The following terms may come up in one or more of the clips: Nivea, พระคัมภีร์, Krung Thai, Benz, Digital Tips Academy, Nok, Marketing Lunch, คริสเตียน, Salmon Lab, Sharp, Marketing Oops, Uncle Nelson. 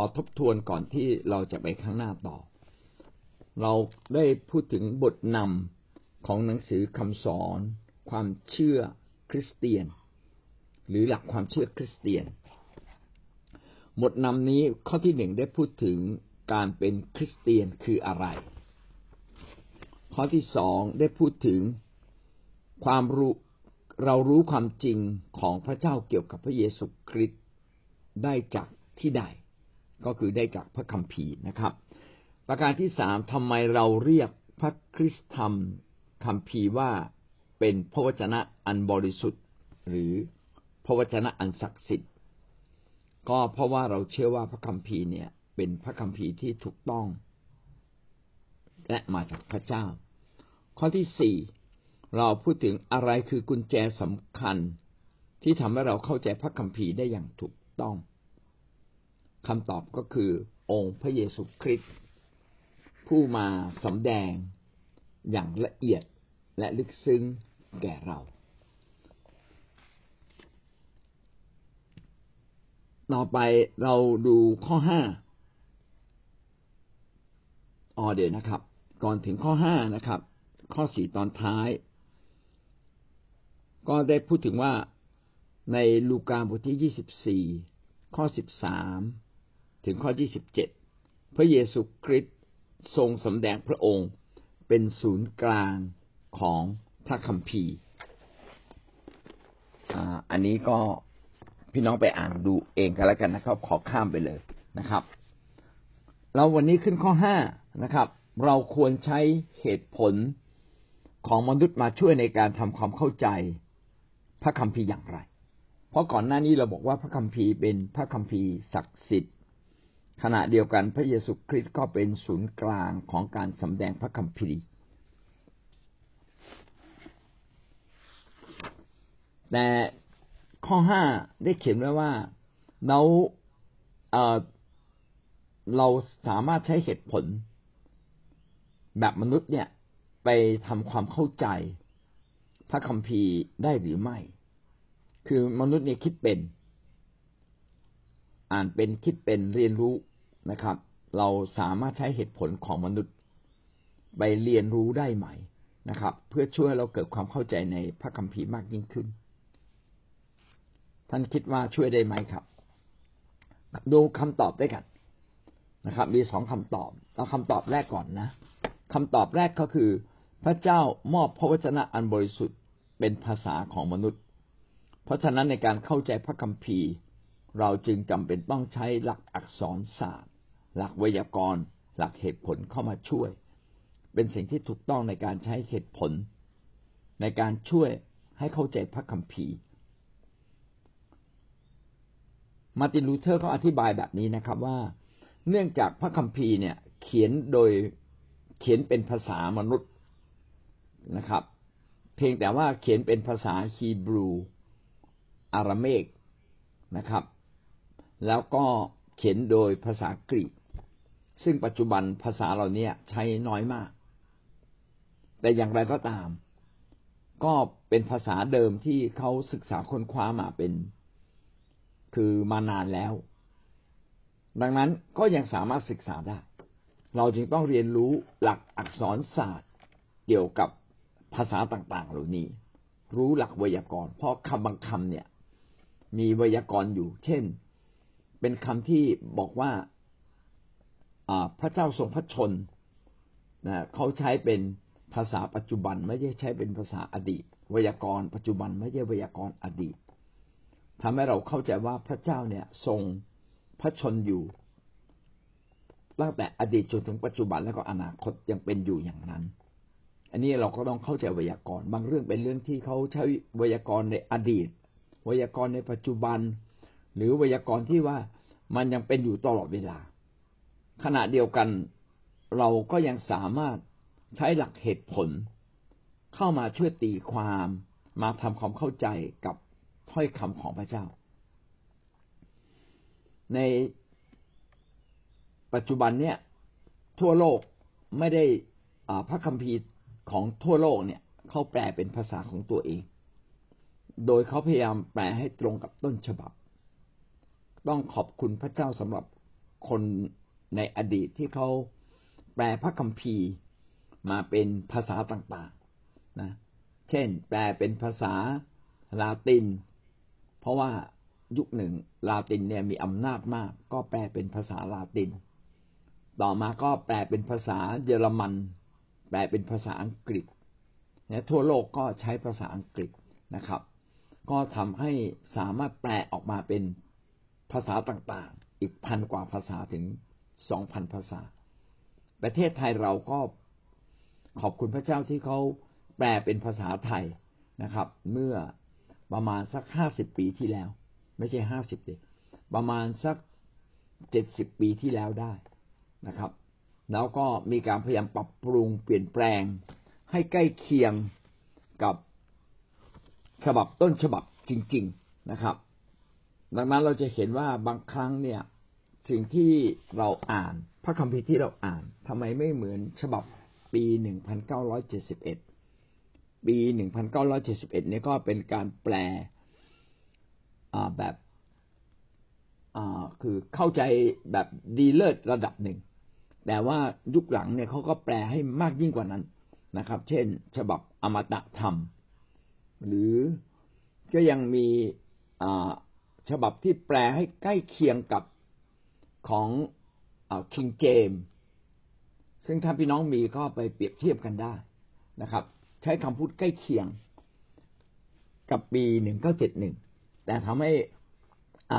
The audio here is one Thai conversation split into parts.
อทบทวนก่อนที่เราจะไปข้างหน้าต่อเราได้พูดถึงบทนำของหนังสือคำสอนความเชื่อคริสเตียนหรือหลักความเชื่อคริสเตียนบทนำนี้ข้อที่หนึ่งได้พูดถึงการเป็นคริสเตียนคืออะไรข้อที่สองได้พูดถึงความรู้เรารู้ความจริงของพระเจ้าเกี่ยวกับพระเยซูคริสต์ได้จากที่ใดก็คือได้จากพระคัมภีร์นะครับประการที่สามทำไมเราเรียกพระคริสตธรรมคัมภีร์ว่าเป็นพระวจนะอันบริสุทธิ์หรือพระวจนะอันศักดิ์สิทธิ์ก็เพราะว่าเราเชื่อว่าพระคัมภีร์เนี่ยเป็นพระคัมภีร์ที่ถูกต้องและมาจากพระเจ้าข้อที่สี่เราพูดถึงอะไรคือกุญแจสำคัญที่ทำให้เราเข้าใจพระคัมภีร์ได้อย่างถูกต้องคำตอบก็คือองค์พระเยซูคริสต์ผู้มาสำแดงอย่างละเอียดและลึกซึ้งแก่เราต่อไปเราดูข้อ5เดี๋ยวนะครับก่อนถึงข้อ5นะครับข้อ4ตอนท้ายก็ได้พูดถึงว่าในลูกาบทที่24ข้อ13ถึงข้อ27พระเยซูคริสต์ทรงสำแดงพระองค์เป็นศูนย์กลางของพระคัมภีร์อันนี้ก็พี่น้องไปอ่านดูเองกันแล้วกันนะครับขอข้ามไปเลยนะครับแล้ววันนี้ขึ้นข้อ5นะครับเราควรใช้เหตุผลของมนุษย์มาช่วยในการทำความเข้าใจพระคัมภีร์อย่างไรเพราะก่อนหน้านี้เราบอกว่าพระคัมภีร์เป็นพระคัมภีร์ศักดิ์สิทธิ์ขณะเดียวกันพระเยซูคริสต์ก็เป็นศูนย์กลางของการสำแดงพระคัมภีร์แต่ข้อ5ได้เขียนไว้ว่าเราสามารถใช้เหตุผลแบบมนุษย์เนี่ยไปทำความเข้าใจพระคัมภีร์ได้หรือไม่คือมนุษย์เนี่ยคิดเป็นอ่านเป็นคิดเป็นเรียนรู้นะครับเราสามารถใช้เหตุผลของมนุษย์ไปเรียนรู้ได้ไหมนะครับเพื่อช่วยเราเกิดความเข้าใจในพระคัมภีร์มากยิ่งขึ้นท่านคิดว่าช่วยได้ไหมครับดูคำตอบด้วยกันนะครับมีสองคำตอบเอาคำตอบแรกก่อนนะคำตอบแรกก็คือพระเจ้ามอบพระวจนะอันบริสุทธิ์เป็นภาษาของมนุษย์เพราะฉะนั้นในการเข้าใจพระคัมภีร์เราจึงจำเป็นต้องใช้หลักอักษรศาสตร์หลักไวยากรณ์หลักเหตุผลเข้ามาช่วยเป็นสิ่งที่ถูกต้องในการใช้เหตุผลในการช่วยให้เข้าใจพระคัมภีร์มาร์ตินลูเทอร์เขาอธิบายแบบนี้นะครับว่าเนื่องจากพระคัมภีร์เนี่ยเขียนเป็นภาษามนุษย์นะครับเพียงแต่ว่าเขียนเป็นภาษาฮีบรูอาราเมกนะครับแล้วก็เขียนโดยภาษากรีกซึ่งปัจจุบันภาษาเหล่านี้ใช้น้อยมากแต่อย่างไรก็ตามก็เป็นภาษาเดิมที่เขาศึกษาค้นคว้ามาเป็นคือมานานแล้วดังนั้นก็ยังสามารถศึกษาได้เราจึงต้องเรียนรู้หลักอักษรศาสตร์เกี่ยวกับภาษาต่างๆเหล่านี้รู้หลักไวยากรณ์เพราะคำบางคำเนี่ยมีไวยากรณ์อยู่เช่นเป็นคำที่บอกว่าพระเจ้าทรงพระชนนะเขาใช้เป็นภาษาปัจจุบันไม่ได้ใช้เป็นภาษาอดีตไวยากรณ์ปัจจุบันไม่ใช่ไวยากรณ์อดีตทำให้เราเข้าใจว่าพระเจ้าเนี่ยทรงพระชนอยู่ตั้งแต่อดีตจนถึงปัจจุบันแล้วก็อนาคตยังเป็นอยู่อย่างนั้นอันนี้เราก็ต้องเข้าใจไวยากรณ์บางเรื่องเป็นเรื่องที่เขาใช้ไวยากรณ์ในอดีตไวยากรณ์ในปัจจุบันหรือไวยากรณ์ที่ว่ามันยังเป็นอยู่ตลอดเวลาขณะเดียวกันเราก็ยังสามารถใช้หลักเหตุผลเข้ามาช่วยตีความมาทำความเข้าใจกับถ้อยคำของพระเจ้าในปัจจุบันเนี่ยทั่วโลกไม่ได้พระคัมภีร์ของทั่วโลกเนี่ยเขาแปลเป็นภาษาของตัวเองโดยเขาพยายามแปลให้ตรงกับต้นฉบับต้องขอบคุณพระเจ้าสำหรับ คนในอดีตที่เขาแปลพระคัมภีร์มาเป็นภาษาต่างๆนะเช่นแปลเป็นภาษาลาตินเพราะว่ายุคหนึ่งลาตินเนี่ยมีอำนาจมากก็แปลเป็นภาษาลาตินต่อมาก็แปลเป็นภาษาเยอรมันแปลเป็นภาษาอังกฤษและทั่วโลกก็ใช้ภาษาอังกฤษนะครับก็ทำให้สามารถแปลออกมาเป็นภาษาต่างๆอีกพันกว่าภาษาถึง 2,000 ภาษาประเทศไทยเราก็ขอบคุณพระเจ้าที่เขาแปลเป็นภาษาไทยนะครับเมื่อประมาณสัก50ปีที่แล้วไม่ใช่50ดิประมาณสัก70ปีที่แล้วได้นะครับแล้วก็มีการพยายามปรับปรุงเปลี่ยนแปลงให้ใกล้เคียงกับฉบับต้นฉบับจริงๆนะครับดังนั้นเราจะเห็นว่าบางครั้งเนี่ยสิ่งที่เราอ่านพระคัมภีร์ที่เราอ่านทำไมไม่เหมือนฉบับปี1971ปี1971เนี่ยก็เป็นการแปลแบบคือเข้าใจแบบดีเลิศระดับหนึ่งแต่ว่ายุคหลังเนี่ยเขาก็แปลให้มากยิ่งกว่านั้นนะครับเช่นฉบับอมตะธรรมหรือก็ยังมีฉบับที่แปลให้ใกล้เคียงกับของคิงเจมส์ซึ่งถ้าพี่น้องมีก็ไปเปรียบเทียบกันได้นะครับใช้คำพูดใกล้เคียงกับปี1971แต่ทำให้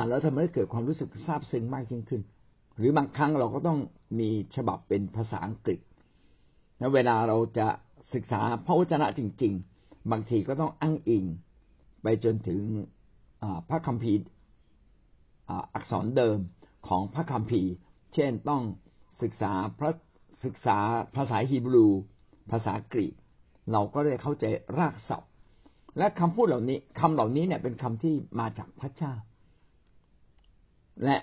แล้วทำให้เกิดความรู้สึกซาบซึ้งมากยิ่งขึ้นหรือบางครั้งเราก็ต้องมีฉบับเป็นภาษาอังกฤษและเวลาเราจะศึกษาพระวจนะจริงๆบางทีก็ต้องอ้างอิงไปจนถึงพระคัมภีร์อักษรเดิมของพระคัมภีร์เช่นต้องศึกษาภาษาฮีบรูภาษากรีกเราก็ได้เข้าใจรากศัพท์และคำพูดเหล่านี้คำเหล่านี้เนี่ยเป็นคำที่มาจากพระเจ้าและ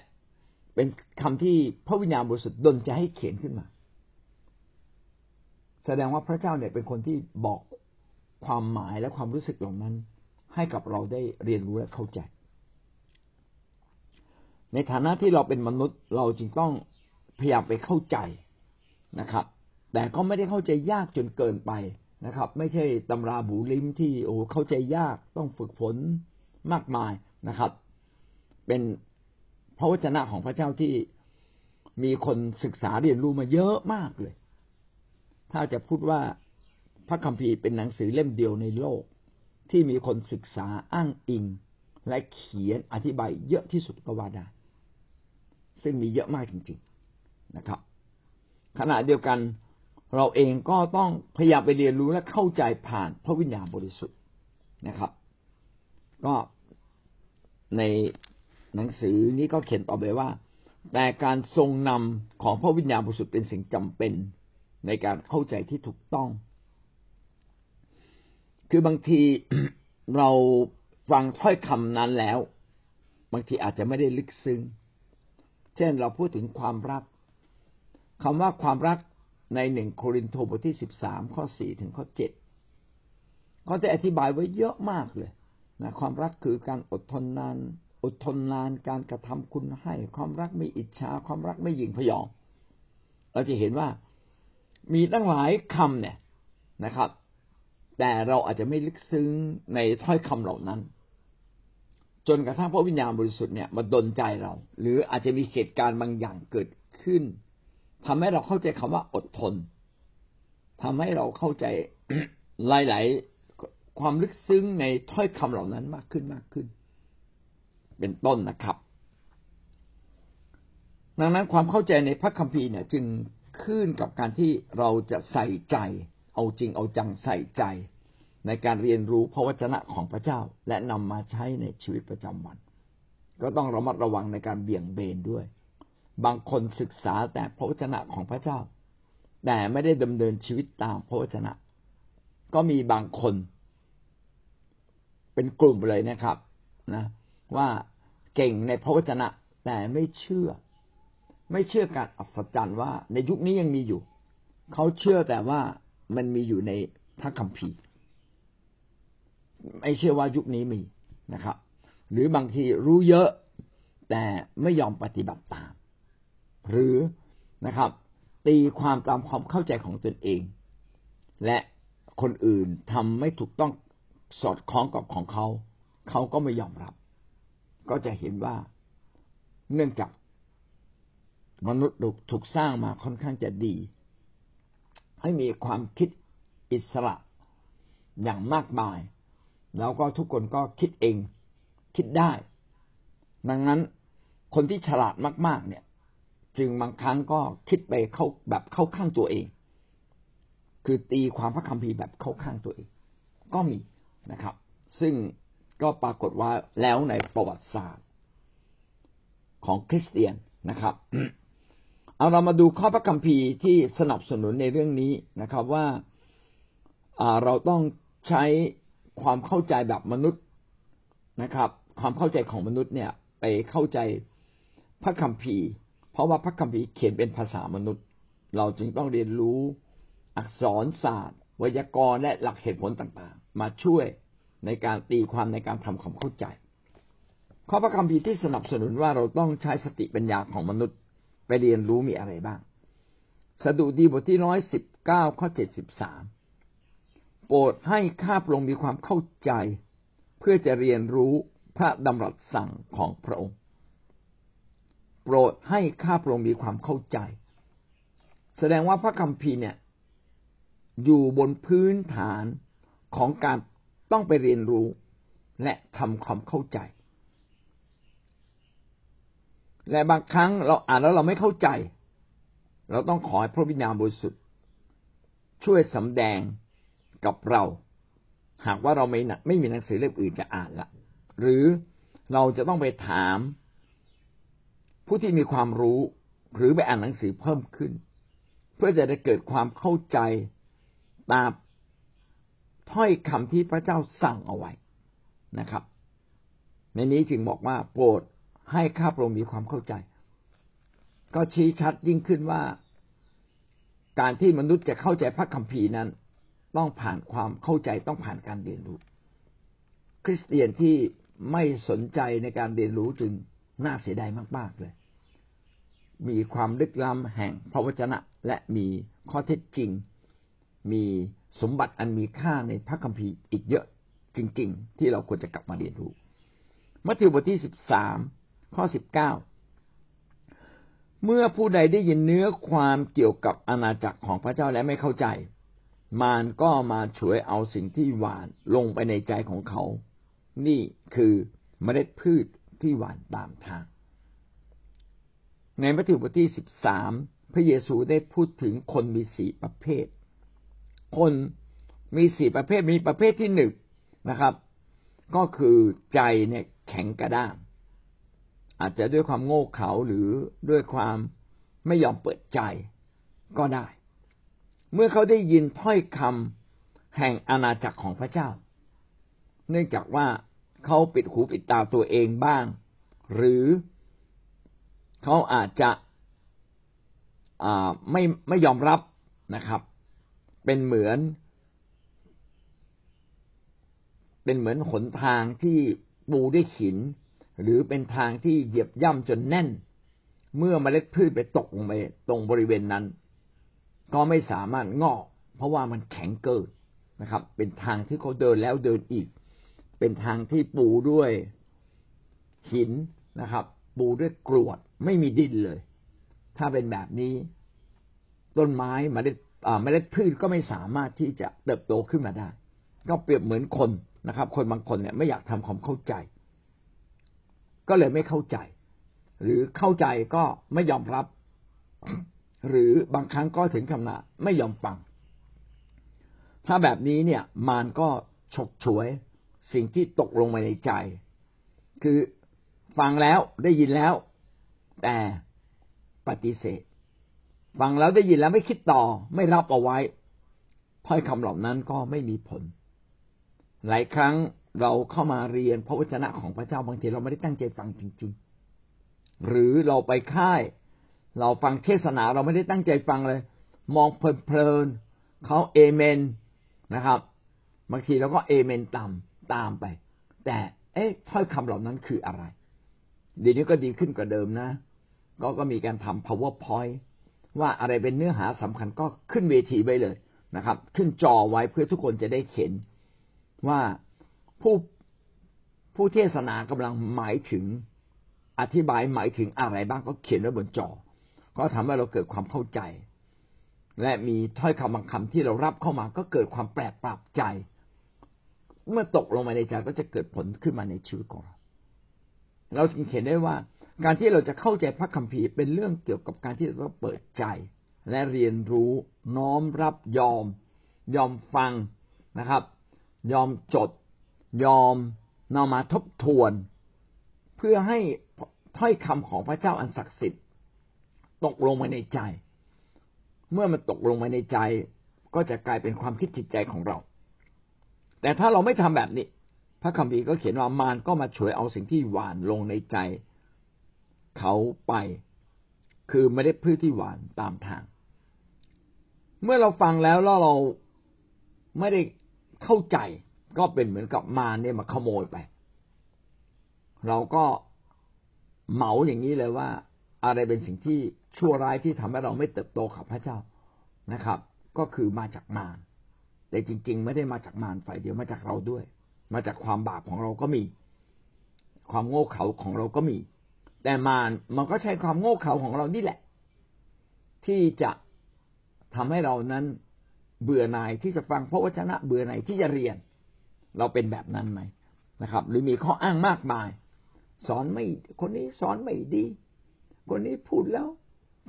เป็นคำที่พระวิญญาณบริสุทธิ์ดลใจให้เขียนขึ้นมาแสดงว่าพระเจ้าเนี่ยเป็นคนที่บอกความหมายและความรู้สึกเหล่านั้นให้กับเราได้เรียนรู้และเข้าใจในฐานะที่เราเป็นมนุษย์เราจึงต้องพยายามไปเข้าใจนะครับแต่ก็ไม่ได้เข้าใจยากจนเกินไปนะครับไม่ใช่ตำราบูลิมที่เข้าใจยากต้องฝึกฝนมากมายนะครับเป็นพระวจนะของพระเจ้าที่มีคนศึกษาเรียนรู้มาเยอะมากเลยถ้าจะพูดว่าพระคัมภีร์เป็นหนังสือเล่มเดียวในโลกที่มีคนศึกษาอ้างอิงและเขียนอธิบายเยอะที่สุดก็ว่าได้ซึ่งมีเยอะมากจริงๆนะครับขณะเดียวกันเราเองก็ต้องพยายามไปเรียนรู้และเข้าใจผ่านพระวิญญาณบริสุทธิ์นะครับก็ในหนังสือนี้ก็เขียนต่อไปว่าแต่การทรงนำของพระวิญญาณบริสุทธิ์เป็นสิ่งจำเป็นในการเข้าใจที่ถูกต้องคือบางทีเราฟังถ้อยคำนั้นแล้วบางทีอาจจะไม่ได้ลึกซึ้งเช่นเราพูดถึงความรักคำว่าความรักใน1โครินธ์บทที่13ข้อ4ถึงข้อ7เขาจะอธิบายไว้เยอะมากเลยนะความรักคือการอดทนนานการกระทำคุณให้ความรักไม่อิจฉาความรักไม่หยิ่งพยองเราจะเห็นว่ามีตั้งหลายคำเนี่ยนะครับแต่เราอาจจะไม่ลึกซึ้งในถ้อยคำเหล่านั้นจนกระทั่งพระวิญญาณบริสุทธิ์เนี่ยมาดลใจเราหรืออาจจะมีเหตุการณ์บางอย่างเกิดขึ้นทำให้เราเข้าใจคำว่าอดทนทำให้เราเข้าใจหลายๆความลึกซึ้งในถ้อยคำเหล่านั้นมากขึ้นเป็นต้นนะครับดังนั้นความเข้าใจในพระคัมภีร์เนี่ยจึงขึ้นกับการที่เราจะใส่ใจเอาจริงเอาจังใส่ใจในการเรียนรู้พระวจนะของพระเจ้าและนำมาใช้ในชีวิตประจำวันก็ต้องระมัดระวังในการเบี่ยงเบนด้วยบางคนศึกษาแต่พระวจนะของพระเจ้าแต่ไม่ได้ดำเนินชีวิตตามพระวจนะก็มีบางคนเป็นกลุ่มเลยนะครับนะว่าเก่งในพระวจนะแต่ไม่เชื่อการอัศจรรย์ว่าในยุคนี้ยังมีอยู่เขาเชื่อแต่ว่ามันมีอยู่ในพระคัมภีร์ไม่เชื่อว่ายุคนี้มีนะครับหรือบางทีรู้เยอะแต่ไม่ยอมปฏิบัติตาม หรือนะครับตีความตามความเข้าใจของตนเองและคนอื่นทำไม่ถูกต้องสอดคล้องกับของเขาเขาก็ไม่ยอมรับก็จะเห็นว่าเนื่องจากมนุษย์ถูกสร้างมาค่อนข้างจะดีให้มีความคิดอิสระอย่างมากมายแล้วก็ทุกคนก็คิดเองคิดได้ดังนั้นคนที่ฉลาดมากๆเนี่ยจึงบางครั้งก็คิดไปเข้าข้างตัวเองคือตีความพระคัมภีร์แบบเข้าข้างตัวเองก็มีนะครับซึ่งก็ปรากฏว่าแล้วในประวัติศาสตร์ของคริสเตียนนะครับ เรามาดูข้อพระคัมภีร์ที่สนับสนุนในเรื่องนี้นะครับว่าเราต้องใช้ความเข้าใจแบบมนุษย์นะครับความเข้าใจของมนุษย์เนี่ยไปเข้าใจพระคัมภีร์เพราะว่าพระคัมภีร์เขียนเป็นภาษามนุษย์เราจึงต้องเรียนรู้อักษรศาสตร์ไวยากรณ์และหลักเหตุผลต่างๆมาช่วยในการตีความในการทำความเข้าใจข้อพระคัมภีร์ที่สนับสนุนว่าเราต้องใช้สติปัญญาของมนุษย์ไปเรียนรู้มีอะไรบ้างสดุดีบทที่119ข้อ73โปรดให้ข้าพระองค์มีความเข้าใจเพื่อจะเรียนรู้พระดำรัสสั่งของพระองค์โปรดให้ข้าพระองค์มีความเข้าใจแสดงว่าพระคัมภีร์เนี่ยอยู่บนพื้นฐานของการต้องไปเรียนรู้และทำความเข้าใจและบางครั้งเราอ่านแล้วเราไม่เข้าใจเราต้องขอให้พระวิญญาณบริสุทธิ์ช่วยสำแดงกับเราหากว่าเราไม่มีหนังสือเล่มอื่นจะอ่านละหรือเราจะต้องไปถามผู้ที่มีความรู้หรือไปอ่านหนังสือเพิ่มขึ้นเพื่อจะได้เกิดความเข้าใจตามถ้อยคำที่พระเจ้าสั่งเอาไว้นะครับในนี้จึงบอกว่าโปรดให้ข้าพระองค์มีความเข้าใจก็ชี้ชัดยิ่งขึ้นว่าการที่มนุษย์จะเข้าใจพระคัมภีร์นั้นต้องผ่านความเข้าใจต้องผ่านการเรียนรู้คริสเตียนที่ไม่สนใจในการเรียนรู้จึงน่าเสียดายมากๆเลยมีความลึกล้ำแห่งพระวจนะและมีข้อเท็จจริงมีสมบัติอันมีค่าในพระคัมภีร์อีกเยอะจริงๆที่เราควรจะกลับมาเรียนรู้มัทธิวบทที่13ข้อ19เมื่อผู้ใดได้ยินเนื้อความเกี่ยวกับอาณาจักรของพระเจ้าและไม่เข้าใจมารก็มาฉวยเอาสิ่งที่หวานลงไปในใจของเขานี่คือเมล็ดพืชที่หวานตามทางในมัทธิวบทที่13พระเยซูได้พูดถึงคนมี4ประเภทคนมี4ประเภทมีประเภทที่1นะครับก็คือใจเนี่ยแข็งกระด้างอาจจะด้วยความโง่เขลาหรือด้วยความไม่ยอมเปิดใจก็ได้เมื่อเขาได้ยินถ้อยคำแห่งอาณาจักรของพระเจ้าเนื่องจากว่าเขาปิดหูปิดตาตัวเองบ้างหรือเขาอาจจะไม่ยอมรับนะครับเป็นเหมือนหนทางที่ปูด้วยหินหรือเป็นทางที่เหยียบย่ำจนแน่นเมื่อเมล็ดพืชไปตกลงไปตรงบริเวณนั้นก็ไม่สามารถงอกเพราะว่ามันแข็งเกินนะครับเป็นทางที่เขาเดินแล้วเดินอีกเป็นทางที่ปูด้วยหินนะครับปูด้วยกรวดไม่มีดินเลยถ้าเป็นแบบนี้ต้นไม้เมล็ดพืชก็ไม่สามารถที่จะเติบโตขึ้นมาได้ก็เปรียบเหมือนคนนะครับคนบางคนเนี่ยไม่อยากทำความเข้าใจก็เลยไม่เข้าใจหรือเข้าใจก็ไม่ยอมรับหรือบางครั้งก็ถึงขนาดไม่ยอมฟังถ้าแบบนี้เนี่ยมารก็ฉกฉวยสิ่งที่ตกลงมาในใจคือฟังแล้วได้ยินแล้วแต่ปฏิเสธฟังแล้วได้ยินแล้วไม่คิดต่อไม่รับเอาไว้ถ้อยคำเหล่านั้นก็ไม่มีผลหลายครั้งเราเข้ามาเรียนพระวจนะของพระเจ้าบางทีเราไม่ได้ตั้งใจฟังจริงๆหรือเราไปค่ายเราฟังเทศนาเราไม่ได้ตั้งใจฟังเลยมองเพลินๆเขาเอเมนนะครับบางทีเราก็เอเมนตามไปแต่ถ้อยคำเหล่านั้นคืออะไรเดี๋ยวนี้ก็ดีขึ้นกว่าเดิมนะ ก็มีการทำ PowerPoint ว่าอะไรเป็นเนื้อหาสำคัญก็ขึ้นเวทีไว้เลยนะครับขึ้นจอไว้เพื่อทุกคนจะได้เห็นว่าผู้เทศนากำลังหมายถึงอธิบายหมายถึงอะไรบ้างก็เขียนไว้บนจอก็ทำให้เราเกิดความเข้าใจและมีถ้อยคำบางคำที่เรารับเข้ามาก็เกิดความแปลกประหลาดใจเมื่อตกลงมาในใจก็จะเกิดผลขึ้นมาในชีวิตของเราเราจึงเห็นได้ว่าการที่เราจะเข้าใจพระคัมภีร์เป็นเรื่องเกี่ยวกับการที่เราต้องเปิดใจและเรียนรู้น้อมรับยอมฟังนะครับยอมจดยอมนำมาทบทวนเพื่อให้ถ้อยคำของพระเจ้าอันศักดิ์สิทธิ์ตกลงมาในใจเมื่อมันตกลงมาในใจก็จะกลายเป็นความคิดจิตใจของเราแต่ถ้าเราไม่ทำแบบนี้พระคัมภีร์ก็เขียนว่ามารก็มาฉวยเอาสิ่งที่หวานลงในใจเขาไปคือเมล็ดพืชที่หวานตามทางเมื่อเราฟังแล้วเราไม่ได้เข้าใจก็เป็นเหมือนกับมารเนี่ยมาขโมยไปเราก็เหมาอย่างนี้เลยว่าอะไรเป็นสิ่งที่ชั่วร้ายที่ทำให้เราไม่เติบโตกับพระเจ้านะครับก็คือมาจากมารแต่จริงๆไม่ได้มาจากมารฝ่ายเดียวมาจากเราด้วยมาจากความบาปของเราก็มีความโง่เขลาของเราก็มีแต่มันก็ใช้ความโง่เขลาของเรานี่แหละที่จะทำให้เรานั้นเบื่อหน่ายที่จะฟังพระวจนะเบื่อหน่ายที่จะเรียนเราเป็นแบบนั้นไหมนะครับหรือมีข้ออ้างมากมายสอนไม่คนนี้สอนไม่ดีคนนี้พูดแล้ว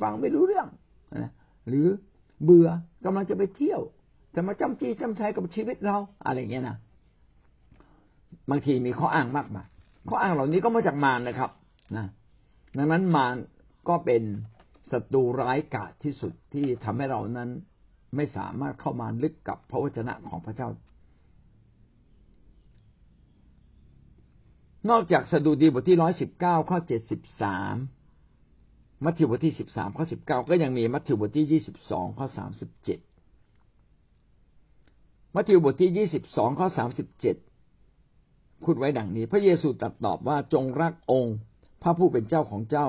ฟังไม่รู้เรื่องนะหรือเบื่อกำลังจะไปเที่ยวจะมาจ้ำจี้จ้ำชัยกับชีวิตเราอะไรอย่างเงี้ยนะบางทีมีข้ออ้างมากมายข้ออ้างเหล่านี้ก็มาจากมารนะครับนะดังนั้นมารก็เป็นศัตรูร้ายกาจที่สุดที่ทำให้เรานั้นไม่สามารถเข้ามาลึกกับพระวจนะของพระเจ้านอกจากสดุดีบทที่119ข้อ73มัทธิวบทที่13ข้อ19ก็ยังมีมัทธิวบทที่22ข้อ37มัทธิวบทที่22ข้อ37พูดไว้ดังนี้พระเยซูตรัสตอบว่าจงรักองค์พระผู้เป็นเจ้าของเจ้า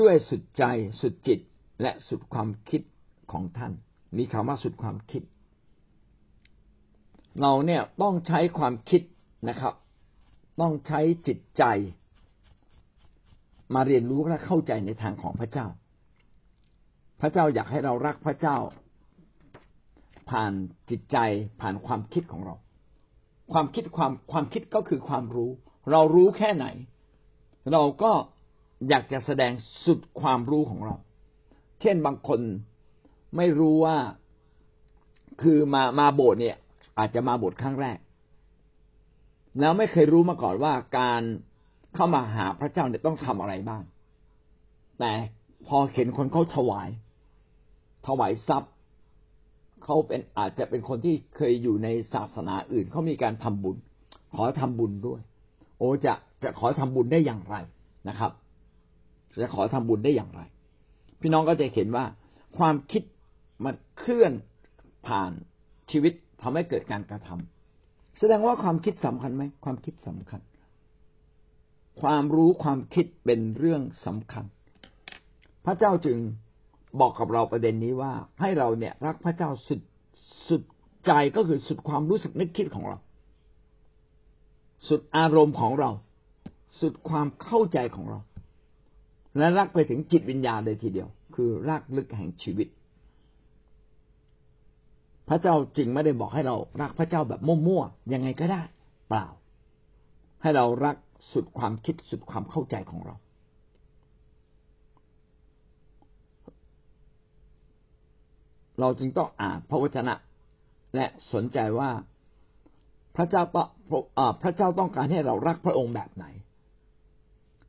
ด้วยสุดใจสุดจิตและสุดความคิดของท่านมีคำว่าสุดความคิดเราเนี่ยต้องใช้ความคิดนะครับต้องใช้จิตใจมาเรียนรู้และเข้าใจในทางของพระเจ้าพระเจ้าอยากให้เรารักพระเจ้าผ่านจิตใจผ่านความคิดของเราความคิดความคิดก็คือความรู้เรารู้แค่ไหนเราก็อยากจะแสดงสุดความรู้ของเราเช่นบางคนไม่รู้ว่าคือมาโบสถ์เนี่ยอาจจะมาโบสถ์ครั้งแรกแล้วไม่เคยรู้มาก่อนว่าการเข้ามาหาพระเจ้าเนี่ยต้องทำอะไรบ้างแต่พอเห็นคนเขาถวายทรัพย์เขาเป็นอาจจะเป็นคนที่เคยอยู่ในศาสนาอื่นเขามีการทำบุญขอทำบุญด้วยโอ้จะขอทำบุญได้อย่างไรนะครับจะขอทำบุญได้อย่างไรพี่น้องก็จะเห็นว่าความคิดมันเคลื่อนผ่านชีวิตทำให้เกิดการกระทำแสดงว่าความคิดสำคัญไหมความคิดสำคัญความรู้ความคิดเป็นเรื่องสำคัญพระเจ้าจึงบอกกับเราประเด็นนี้ว่าให้เราเนี่ยรักพระเจ้าสุดใจก็คือสุดความรู้สึกนึกคิดของเราสุดอารมณ์ของเราสุดความเข้าใจของเราและรักไปถึงจิตวิญญาณเลยทีเดียวคือรากลึกแห่งชีวิตพระเจ้าจึงไม่ได้บอกให้เรารักพระเจ้าแบบมั่วๆยังไงก็ได้เปล่าให้เรารักสุดความคิดสุดความเข้าใจของเราเราจึงต้องอ่านพระวจนะและสนใจว่าพระเจ้าต้องการให้เรารักพระองค์แบบไหน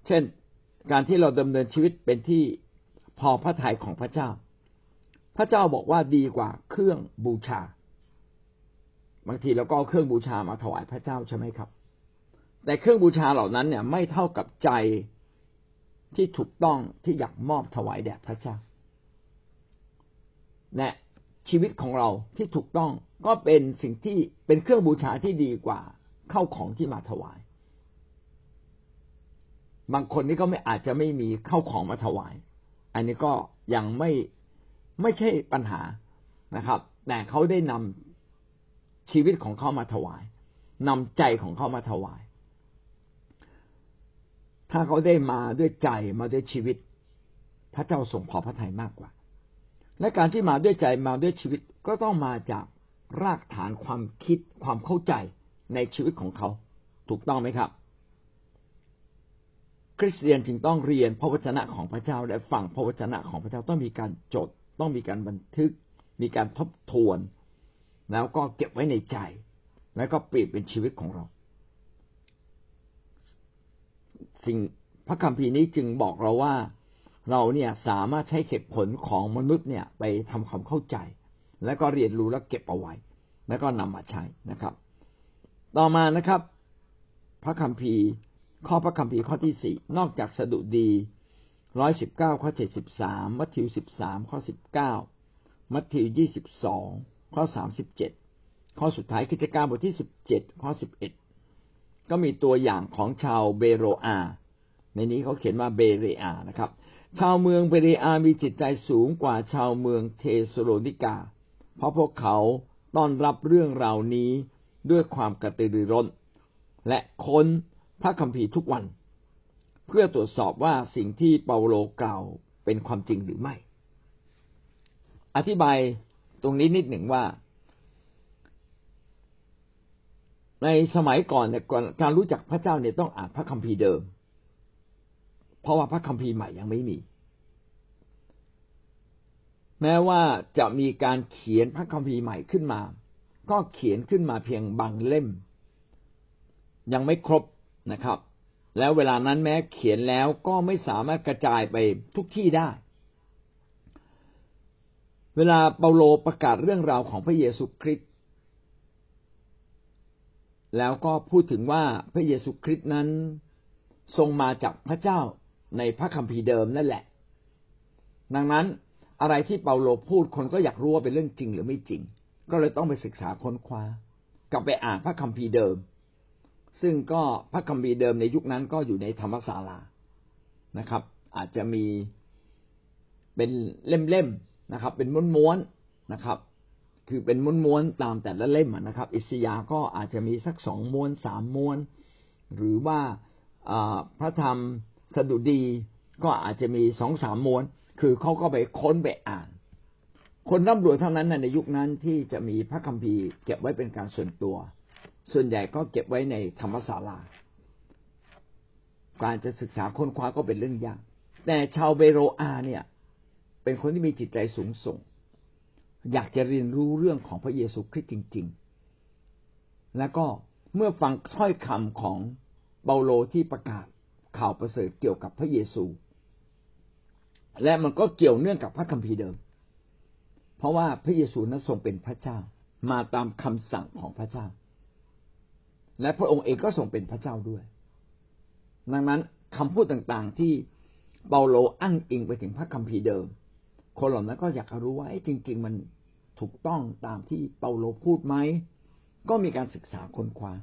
เช่นการที่เราดำเนินชีวิตเป็นที่พอพระทัยของพระเจ้าพระเจ้าบอกว่าดีกว่าเครื่องบูชาบางทีเราก็เอาเครื่องบูชามาถวายพระเจ้าใช่ไหมครับแต่เครื่องบูชาเหล่านั้นเนี่ยไม่เท่ากับใจที่ถูกต้องที่อยากมอบถวายแด่พระเจ้าและชีวิตของเราที่ถูกต้องก็เป็นสิ่งที่เป็นเครื่องบูชาที่ดีกว่าข้าวของที่มาถวาย บางคนนี่ก็ไม่อาจจะไม่มีข้าวของมาถวายอันนี้ก็ยังไม่ใช่ปัญหานะครับแต่เขาได้นำชีวิตของเขามาถวายนำใจของเขามาถวายถ้าเขาได้มาด้วยใจมาด้วยชีวิตพระเจ้าทรงพอพระทัยมากกว่าและการที่มาด้วยใจมาด้วยชีวิตก็ต้องมาจากรากฐานความคิดความเข้าใจในชีวิตของเขาถูกต้องไหมครับคริสเตียนจึงต้องเรียนพระวจนะของพระเจ้าและฟังพระวจนะของพระเจ้าต้องมีการจดต้องมีการบันทึกมีการทบทวนแล้วก็เก็บไว้ในใจแล้วก็เปลี่ยนเป็นชีวิตของเราสิ่งพระคัมภีร์นี้จึงบอกเราว่าเราเนี่ยสามารถใช้เหตุผลของมนุษย์เนี่ยไปทำความเข้าใจแล้วก็เรียนรู้แล้วเก็บเอาไว้แล้วก็นำมาใช้นะครับต่อมานะครับพระคัมภีร์ข้อพระคัมภีร์ข้อที่ 4นอกจากสดุดี119ข้อ73มัทธิว13ข้อ19มัทธิว22ข้อ37ข้อสุดท้ายกิจการบทที่17ข้อ11ก็มีตัวอย่างของชาวเบโรอาในนี้เขาเขียนว่าเบเรอานะครับชาวเมืองเบเรอามีจิตใจสูงกว่าชาวเมืองเทสโลนิกาเพราะพวกเขาต้อนรับเรื่องราวนี้ด้วยความกระตือรือร้นและค้นพระคัมภีร์ทุกวันเพื่อตรวจสอบว่าสิ่งที่เปาโลกล่าวเป็นความจริงหรือไม่อธิบายตรงนี้นิดหนึ่งว่าในสมัยก่อนเนี่ยการรู้จักพระเจ้าเนี่ยต้องอ่านพระคัมภีร์เดิมเพราะว่าพระคัมภีร์ใหม่ยังไม่มีแม้ว่าจะมีการเขียนพระคัมภีร์ใหม่ขึ้นมาก็เขียนขึ้นมาเพียงบางเล่มยังไม่ครบนะครับแล้วเวลานั้นแม้เขียนแล้วก็ไม่สามารถกระจายไปทุกที่ได้เวลาเปาโลประกาศเรื่องราวของพระเยซูคริสต์แล้วก็พูดถึงว่าพระเยซูคริสต์นั้นทรงมาจากพระเจ้าในพระคัมภีร์เดิมนั่นแหละดังนั้นอะไรที่เปาโลพูดคนก็อยากรู้ว่าเป็นเรื่องจริงหรือไม่จริงก็เลยต้องไปศึกษาค้นคว้ากลับไปอ่านพระคัมภีร์เดิมซึ่งก็พระคัมภีร์เดิมในยุคนั้นก็อยู่ในธรรมศาลานะครับอาจจะมีเป็นเล่มๆนะครับเป็นม้วนๆนะครับคือเป็นม้วนๆตามแต่ละเล่มนะครับอิสยาห์ก็อาจจะมีสัก2ม้วน3ม้วนหรือว่าพระธรรมสดุดีก็อาจจะมี 2-3 ม้วนคือเขาก็ไปค้นไปอ่านคนร่ำรวยเท่านั้นในยุคนั้นที่จะมีพระคัมภีร์เก็บไว้เป็นการส่วนตัวส่วนใหญ่ก็เก็บไว้ในธรรมศาลาการจะศึกษาค้นคว้าก็เป็นเรื่องยากแต่ชาวเบโรอาเนี่ยเป็นคนที่มีจิตใจสูงส่งอยากจะเรียนรู้เรื่องของพระเยซูคริสต์จริงๆแล้วก็เมื่อฟังถ้อยคำของเปาโลที่ประกาศข่าวประเสริฐเกี่ยวกับพระเยซูและมันก็เกี่ยวเนื่องกับพระคัมภีร์เดิมเพราะว่าพระเยซูนั้นทรงเป็นพระเจ้ามาตามคำสั่งของพระเจ้าและพระองค์เองก็ทรงเป็นพระเจ้าด้วยดังนั้นคำพูดต่างๆที่เปาโลอ้างอิงไปถึงพระคัมภีร์เดิมคนเหล่านั้นก็อยากรู้ว่าจริงๆมันถูกต้องตามที่เปาโลพูดไหมก็มีการศึกษาค้นคว้า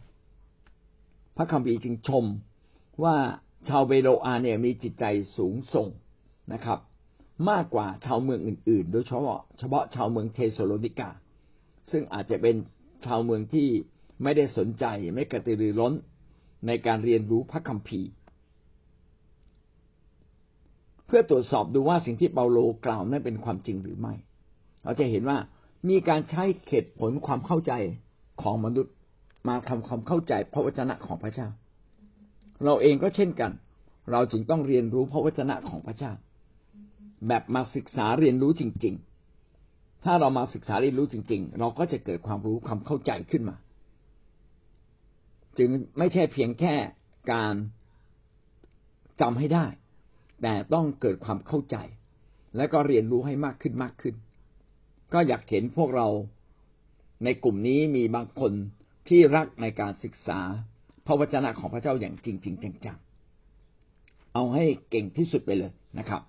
พระคัมภีร์จึงชมว่าชาวเบโรอาเนี่ยมีจิตใจสูงส่งนะครับมากกว่าชาวเมืองอื่นๆโดยเฉพาะชาวเมืองเทสโลนิกาซึ่งอาจจะเป็นชาวเมืองที่ไม่ได้สนใจไม่กระตือรือร้นในการเรียนรู้พระคัมภีร์เพื่อตรวจสอบดูว่าสิ่งที่เปาโลกล่าวนั้นเป็นความจริงหรือไม่เราจะเห็นว่ามีการใช้เหตุผลความเข้าใจของมนุษย์มาทำความเข้าใจพระวจนะของพระเจ้าเราเองก็เช่นกันเราจึงต้องเรียนรู้พระวจนะของพระเจ้าแบบมาศึกษาเรียนรู้จริงๆถ้าเรามาศึกษาเรียนรู้จริงๆเราก็จะเกิดความรู้ความเข้าใจขึ้นมาจึงไม่ใช่เพียงแค่การจำให้ได้แต่ต้องเกิดความเข้าใจและก็เรียนรู้ให้มากขึ้นมากขึ้นก็อยากเห็นพวกเราในกลุ่มนี้มีบางคนที่รักในการศึกษาพระวจนะของพระเจ้าอย่างจริงๆจังๆเอาให้เก่งที่สุดไปเลยนะครับ